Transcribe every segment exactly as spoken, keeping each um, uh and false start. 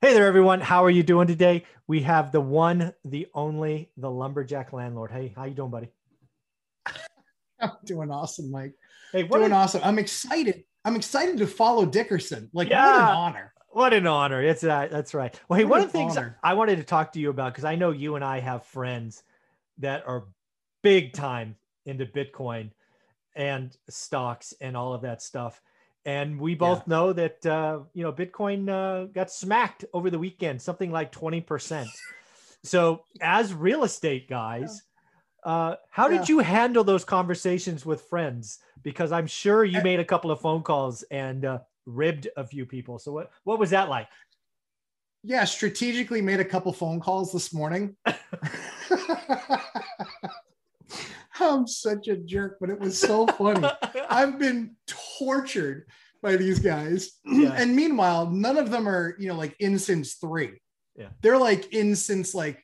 Hey there, everyone. How are you doing today? We have the one, the only, the Lumberjack Landlord. Hey, how you doing, buddy? I'm doing awesome, Mike. Hey, what doing a- awesome. I'm excited. I'm excited to follow Dickerson. Like, yeah. What an honor. What an honor. It's, uh, that's right. Well, hey, what one of the things I, I wanted to talk to you about, because I know you and I have friends that are big time into Bitcoin and stocks and all of that stuff. And we both yeah. know that, uh, you know, Bitcoin uh, got smacked over the weekend, something like twenty percent. So as real estate guys, yeah. uh, how yeah. did you handle those conversations with friends? Because I'm sure you made a couple of phone calls and uh, ribbed a few people. So what, what was that like? Yeah, strategically made a couple phone calls this morning. I'm such a jerk, but it was so funny. I've been tortured by these guys. Yeah. And meanwhile, none of them are, you know, like in since three. Yeah. They're like in since like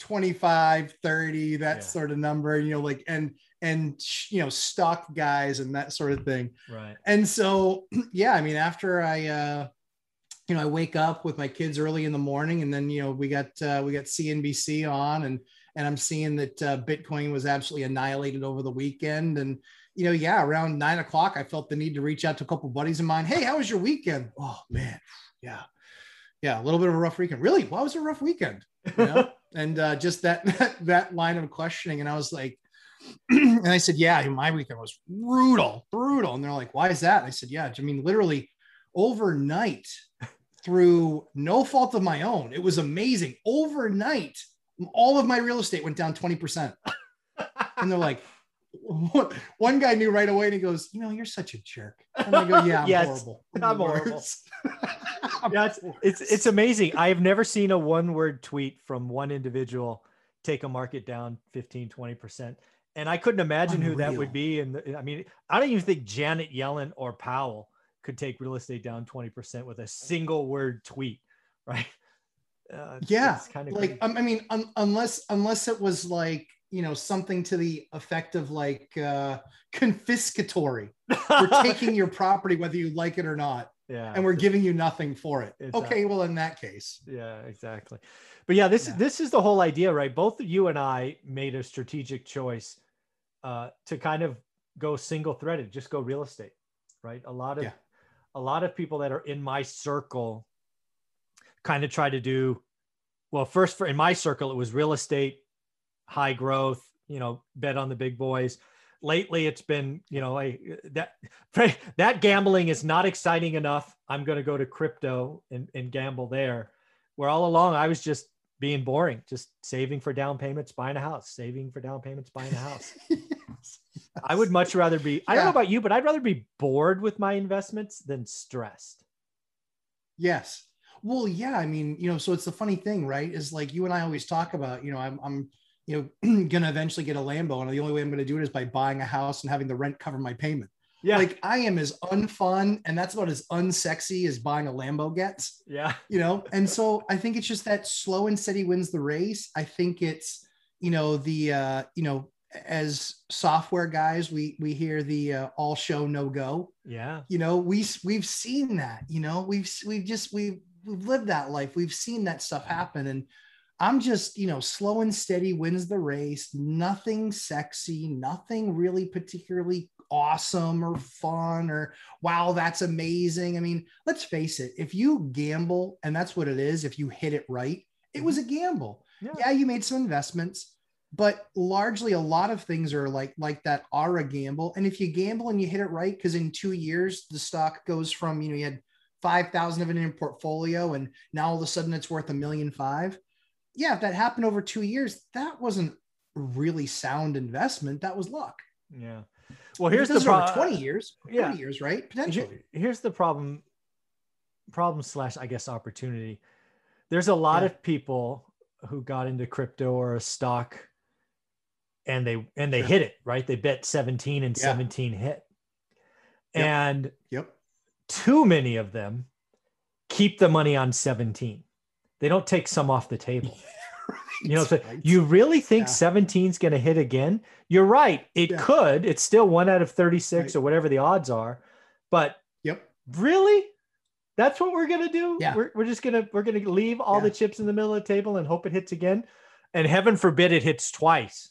twenty-five, thirty, that yeah. sort of number, you know, like, and, and, you know, stock guys and that sort of thing. Right. And so, yeah, I mean, after I, uh, you know, I wake up with my kids early in the morning, and then, you know, we got, uh, we got C N B C on, and, And I'm seeing that uh, Bitcoin was absolutely annihilated over the weekend. And, you know, yeah, around nine o'clock, I felt the need to reach out to a couple of buddies of mine. Hey, how was your weekend? Oh, man. Yeah. Yeah. A little bit of a rough weekend. Really? Why was it a rough weekend? You know? and uh, just that, that, that line of questioning. And I was like, and I said, yeah, my weekend was brutal, brutal. And they're like, why is that? And I said, yeah, I mean, literally overnight through no fault of my own. It was amazing. Overnight, all of my real estate went down twenty percent. And they're like, what? One guy knew right away, and he goes, you know, you're such a jerk. And I go, yeah, I'm yes, horrible. I'm, I'm horrible. I'm yeah, it's, it's, it's amazing. I have never seen a one-word tweet from one individual take a market down fifteen, twenty percent. And I couldn't imagine Unreal. Who that would be. And I mean, I don't even think Janet Yellen or Powell could take real estate down twenty percent with a single word tweet, right? Uh, it's, yeah, it's kind of like um, I mean, um, unless unless it was like, you know, something to the effect of like uh, confiscatory, we're taking your property whether you like it or not, yeah, and we're giving you nothing for it. Exactly. Okay, well, in that case, yeah, exactly. But yeah, this yeah. this is the whole idea, right? Both you and I made a strategic choice uh, to kind of go single threaded, just go real estate, right? A lot of yeah. a lot of people that are in my circle kind of try to do, well, first for in my circle, it was real estate, high growth, you know, bet on the big boys. Lately, it's been, you know, I, that, that gambling is not exciting enough. I'm going to go to crypto and, and gamble there. Where all along, I was just being boring, just saving for down payments, buying a house, saving for down payments, buying a house. yes. I would much rather be, yeah. I don't know about you, but I'd rather be bored with my investments than stressed. Yes. Well, yeah, I mean, you know, so it's the funny thing, right? Is like you and I always talk about, you know, I'm, I'm, you know, gonna eventually get a Lambo, and the only way I'm gonna do it is by buying a house and having the rent cover my payment. Yeah, like I am as unfun, and that's about as unsexy as buying a Lambo gets. Yeah, you know, and so I think it's just that slow and steady wins the race. I think it's, you know, the, uh, you know, as software guys, we we hear the uh, all show no go. Yeah, you know, we we've seen that. You know, we've we've just we've We've lived that life. We've seen that stuff happen. And I'm just, you know, slow and steady wins the race. Nothing sexy, nothing really particularly awesome or fun or wow, that's amazing. I mean, let's face it. If you gamble, and that's what it is, if you hit it right, it was a gamble. Yeah, yeah you made some investments, but largely a lot of things are like, like that are a gamble. And if you gamble and you hit it right, because in two years, the stock goes from, you know, you had five thousand of it in your portfolio, and now all of a sudden it's worth a million five. Yeah, if that happened over two years, that wasn't really sound investment. That was luck. Yeah. Well, here's the problem. twenty years, yeah. thirty years, right? Potentially. Here's the problem, problem slash, I guess, opportunity. There's a lot yeah. of people who got into crypto or a stock and they, and they yeah. hit it, right? They bet seventeen and yeah. seventeen hit. Yep. And yep. too many of them keep the money on seventeen. They don't take some off the table. right, you know, so right. you really think seventeen yeah. is going to hit again? You're right. It yeah. could. It's still one out of thirty-six right. or whatever the odds are. But yep. really, That's what we're going to do. Yeah. We're, we're just going to, we're going to leave all yeah. the chips in the middle of the table and hope it hits again. And heaven forbid it hits twice.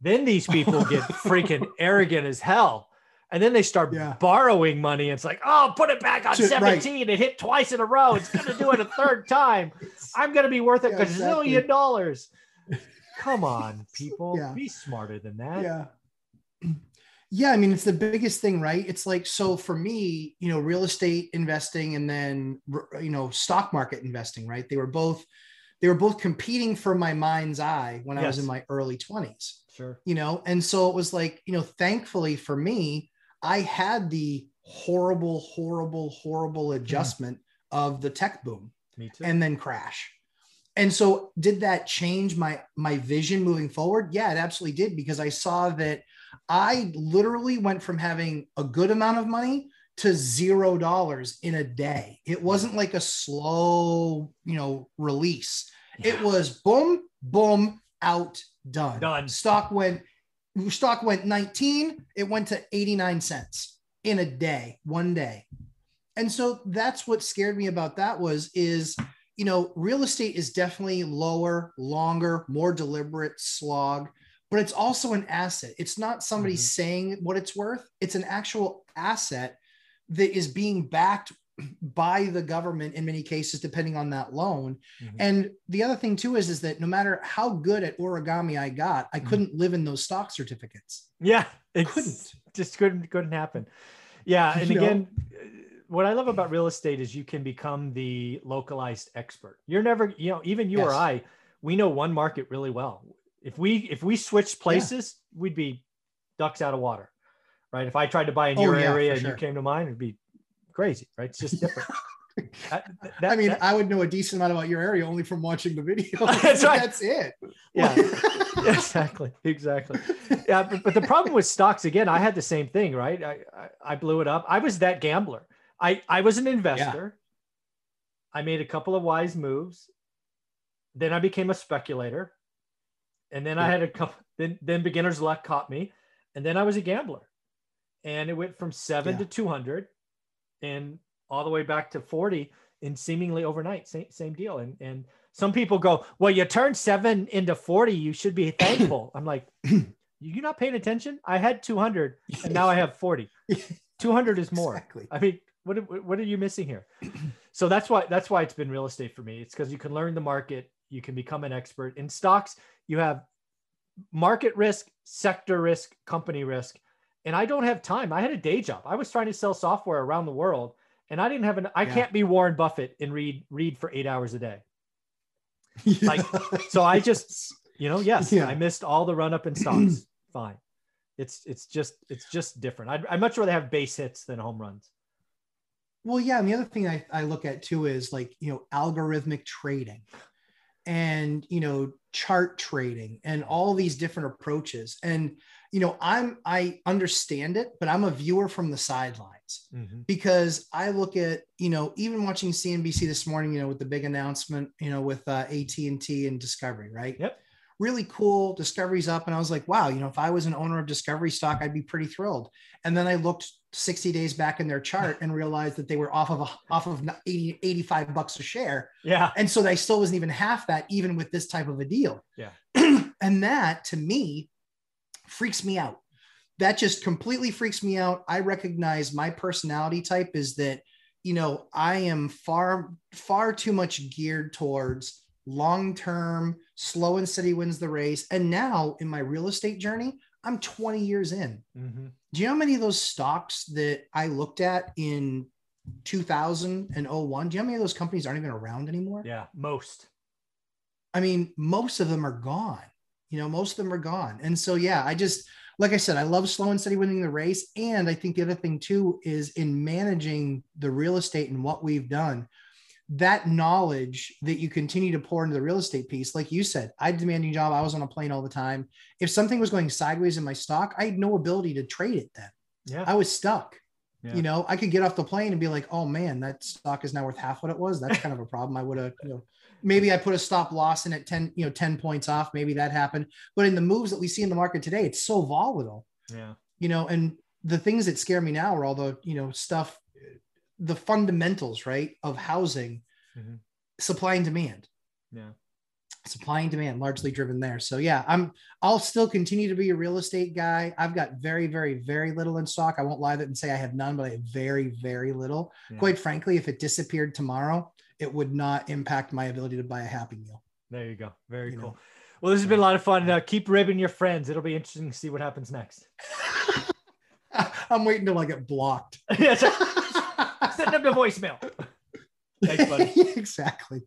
Then these people get freaking arrogant as hell. And then they start yeah. borrowing money. It's like, oh, put it back on seventeen. Right. It hit twice in a row. It's going to do it a third time. I'm going to be worth a yeah, gazillion exactly. dollars. Come on, people. Yeah. Be smarter than that. Yeah. Yeah. I mean, it's the biggest thing, right? It's like, so for me, you know, real estate investing and then, you know, stock market investing, right? They were both, they were both competing for my mind's eye when yes. I was in my early twenties. Sure. You know, and so it was like, you know, thankfully for me, I had the horrible, horrible, horrible adjustment yeah. of the tech boom. Me too. And then crash. And so did that change my, my vision moving forward? Yeah, it absolutely did, because I saw that I literally went from having a good amount of money to zero dollars in a day. It wasn't like a slow, you know, release. Yeah. It was boom, boom, out, done. Done. Stock went, stock went nineteen. It went to eighty-nine cents in a day, one day. And so that's what scared me about that was, is, you know, real estate is definitely lower, longer, more deliberate slog, but it's also an asset. It's not somebody mm-hmm. saying what it's worth. It's an actual asset that is being backed by the government in many cases, depending on that loan. Mm-hmm. And the other thing too, is, is that no matter how good at origami I got, I mm-hmm. couldn't live in those stock certificates. Yeah. It couldn't just couldn't, couldn't happen. Yeah. And you again, know? What I love about real estate is you can become the localized expert. You're never, you know, even you yes. or I, we know one market really well. If we, if we switched places, yeah. we'd be ducks out of water, right? If I tried to buy in oh, your yeah, area and sure. you came to mine, it'd be crazy, right? It's just different. that, that, I mean, that, I would know a decent amount about your area only from watching the video. That's right. That's it. Yeah, exactly. Exactly. Yeah. But, but the problem with stocks, again, I had the same thing, right? I, I, I blew it up. I was that gambler. I, I was an investor. Yeah. I made a couple of wise moves. Then I became a speculator. And then yeah. I had a couple, then, then beginner's luck caught me. And then I was a gambler. And it went from seven yeah. to two hundred and all the way back to forty in seemingly overnight, same, same deal. And, and some people go, well, you turned seven into forty. You should be thankful. I'm like, you're not paying attention. I had two hundred and now I have forty. two hundred is more. Exactly. I mean, What, what are you missing here? So that's why, that's why it's been real estate for me. It's because you can learn the market. You can become an expert in stocks. You have market risk, sector risk, company risk. And I don't have time. I had a day job. I was trying to sell software around the world and I didn't have an, I yeah. can't be Warren Buffett and read, read for eight hours a day. Yeah. Like, so I just, you know, yes, yeah. I missed all the run up in stocks. Fine. It's, it's just, it's just different. I'd, I'd much rather have base hits than home runs. Well, yeah. And the other thing I, I look at too is like, you know, algorithmic trading and, you know, chart trading and all these different approaches. And, you know, I'm, I understand it, but I'm a viewer from the sidelines mm-hmm. because I look at, you know, even watching C N B C this morning, you know, with the big announcement, you know, with uh, A T and T and Discovery, right? Yep. Really cool. Discovery's up. And I was like, wow, you know, if I was an owner of Discovery stock, I'd be pretty thrilled. And then I looked sixty days back in their chart and realized that they were off of, a, off of eighty, eighty-five bucks a share. Yeah. And so they still wasn't even half that, even with this type of a deal. Yeah. And that to me freaks me out. That just completely freaks me out. I recognize my personality type is that, you know, I am far, far too much geared towards long-term, slow and steady wins the race. And now in my real estate journey, I'm twenty years in. Mm-hmm. Do you know how many of those stocks that I looked at in two thousand and oh one, do you know how many of those companies aren't even around anymore? Yeah, most. I mean, most of them are gone. You know, most of them are gone. And so, yeah, I just, like I said, I love slow and steady winning the race. And I think the other thing too, is in managing the real estate and what we've done, that knowledge that you continue to pour into the real estate piece, like you said, I had a demanding job. I was on a plane all the time. If something was going sideways in my stock, I had no ability to trade it then. Yeah. I was stuck. Yeah. You know, I could get off the plane and be like, oh man, that stock is now worth half what it was. That's kind of a problem. I would have, you know, maybe I put a stop loss in at ten, you know, ten points off. Maybe that happened. But in the moves that we see in the market today, it's so volatile. Yeah. You know, and the things that scare me now are all the, you know, stuff the fundamentals, right, of housing, mm-hmm. supply and demand. Yeah. Supply and demand largely driven there. So yeah, I'm, I'll still continue to be a real estate guy. I've got very, very, very little in stock. I won't lie that and say I have none, but I have very, very little. Yeah. Quite frankly, if it disappeared tomorrow, it would not impact my ability to buy a happy meal. There you go. Very you cool. Know? Well, this has been a lot of fun. Uh, keep ribbing your friends. It'll be interesting to see what happens next. I'm waiting till I get blocked. Send them to voicemail. Thanks, buddy. Exactly.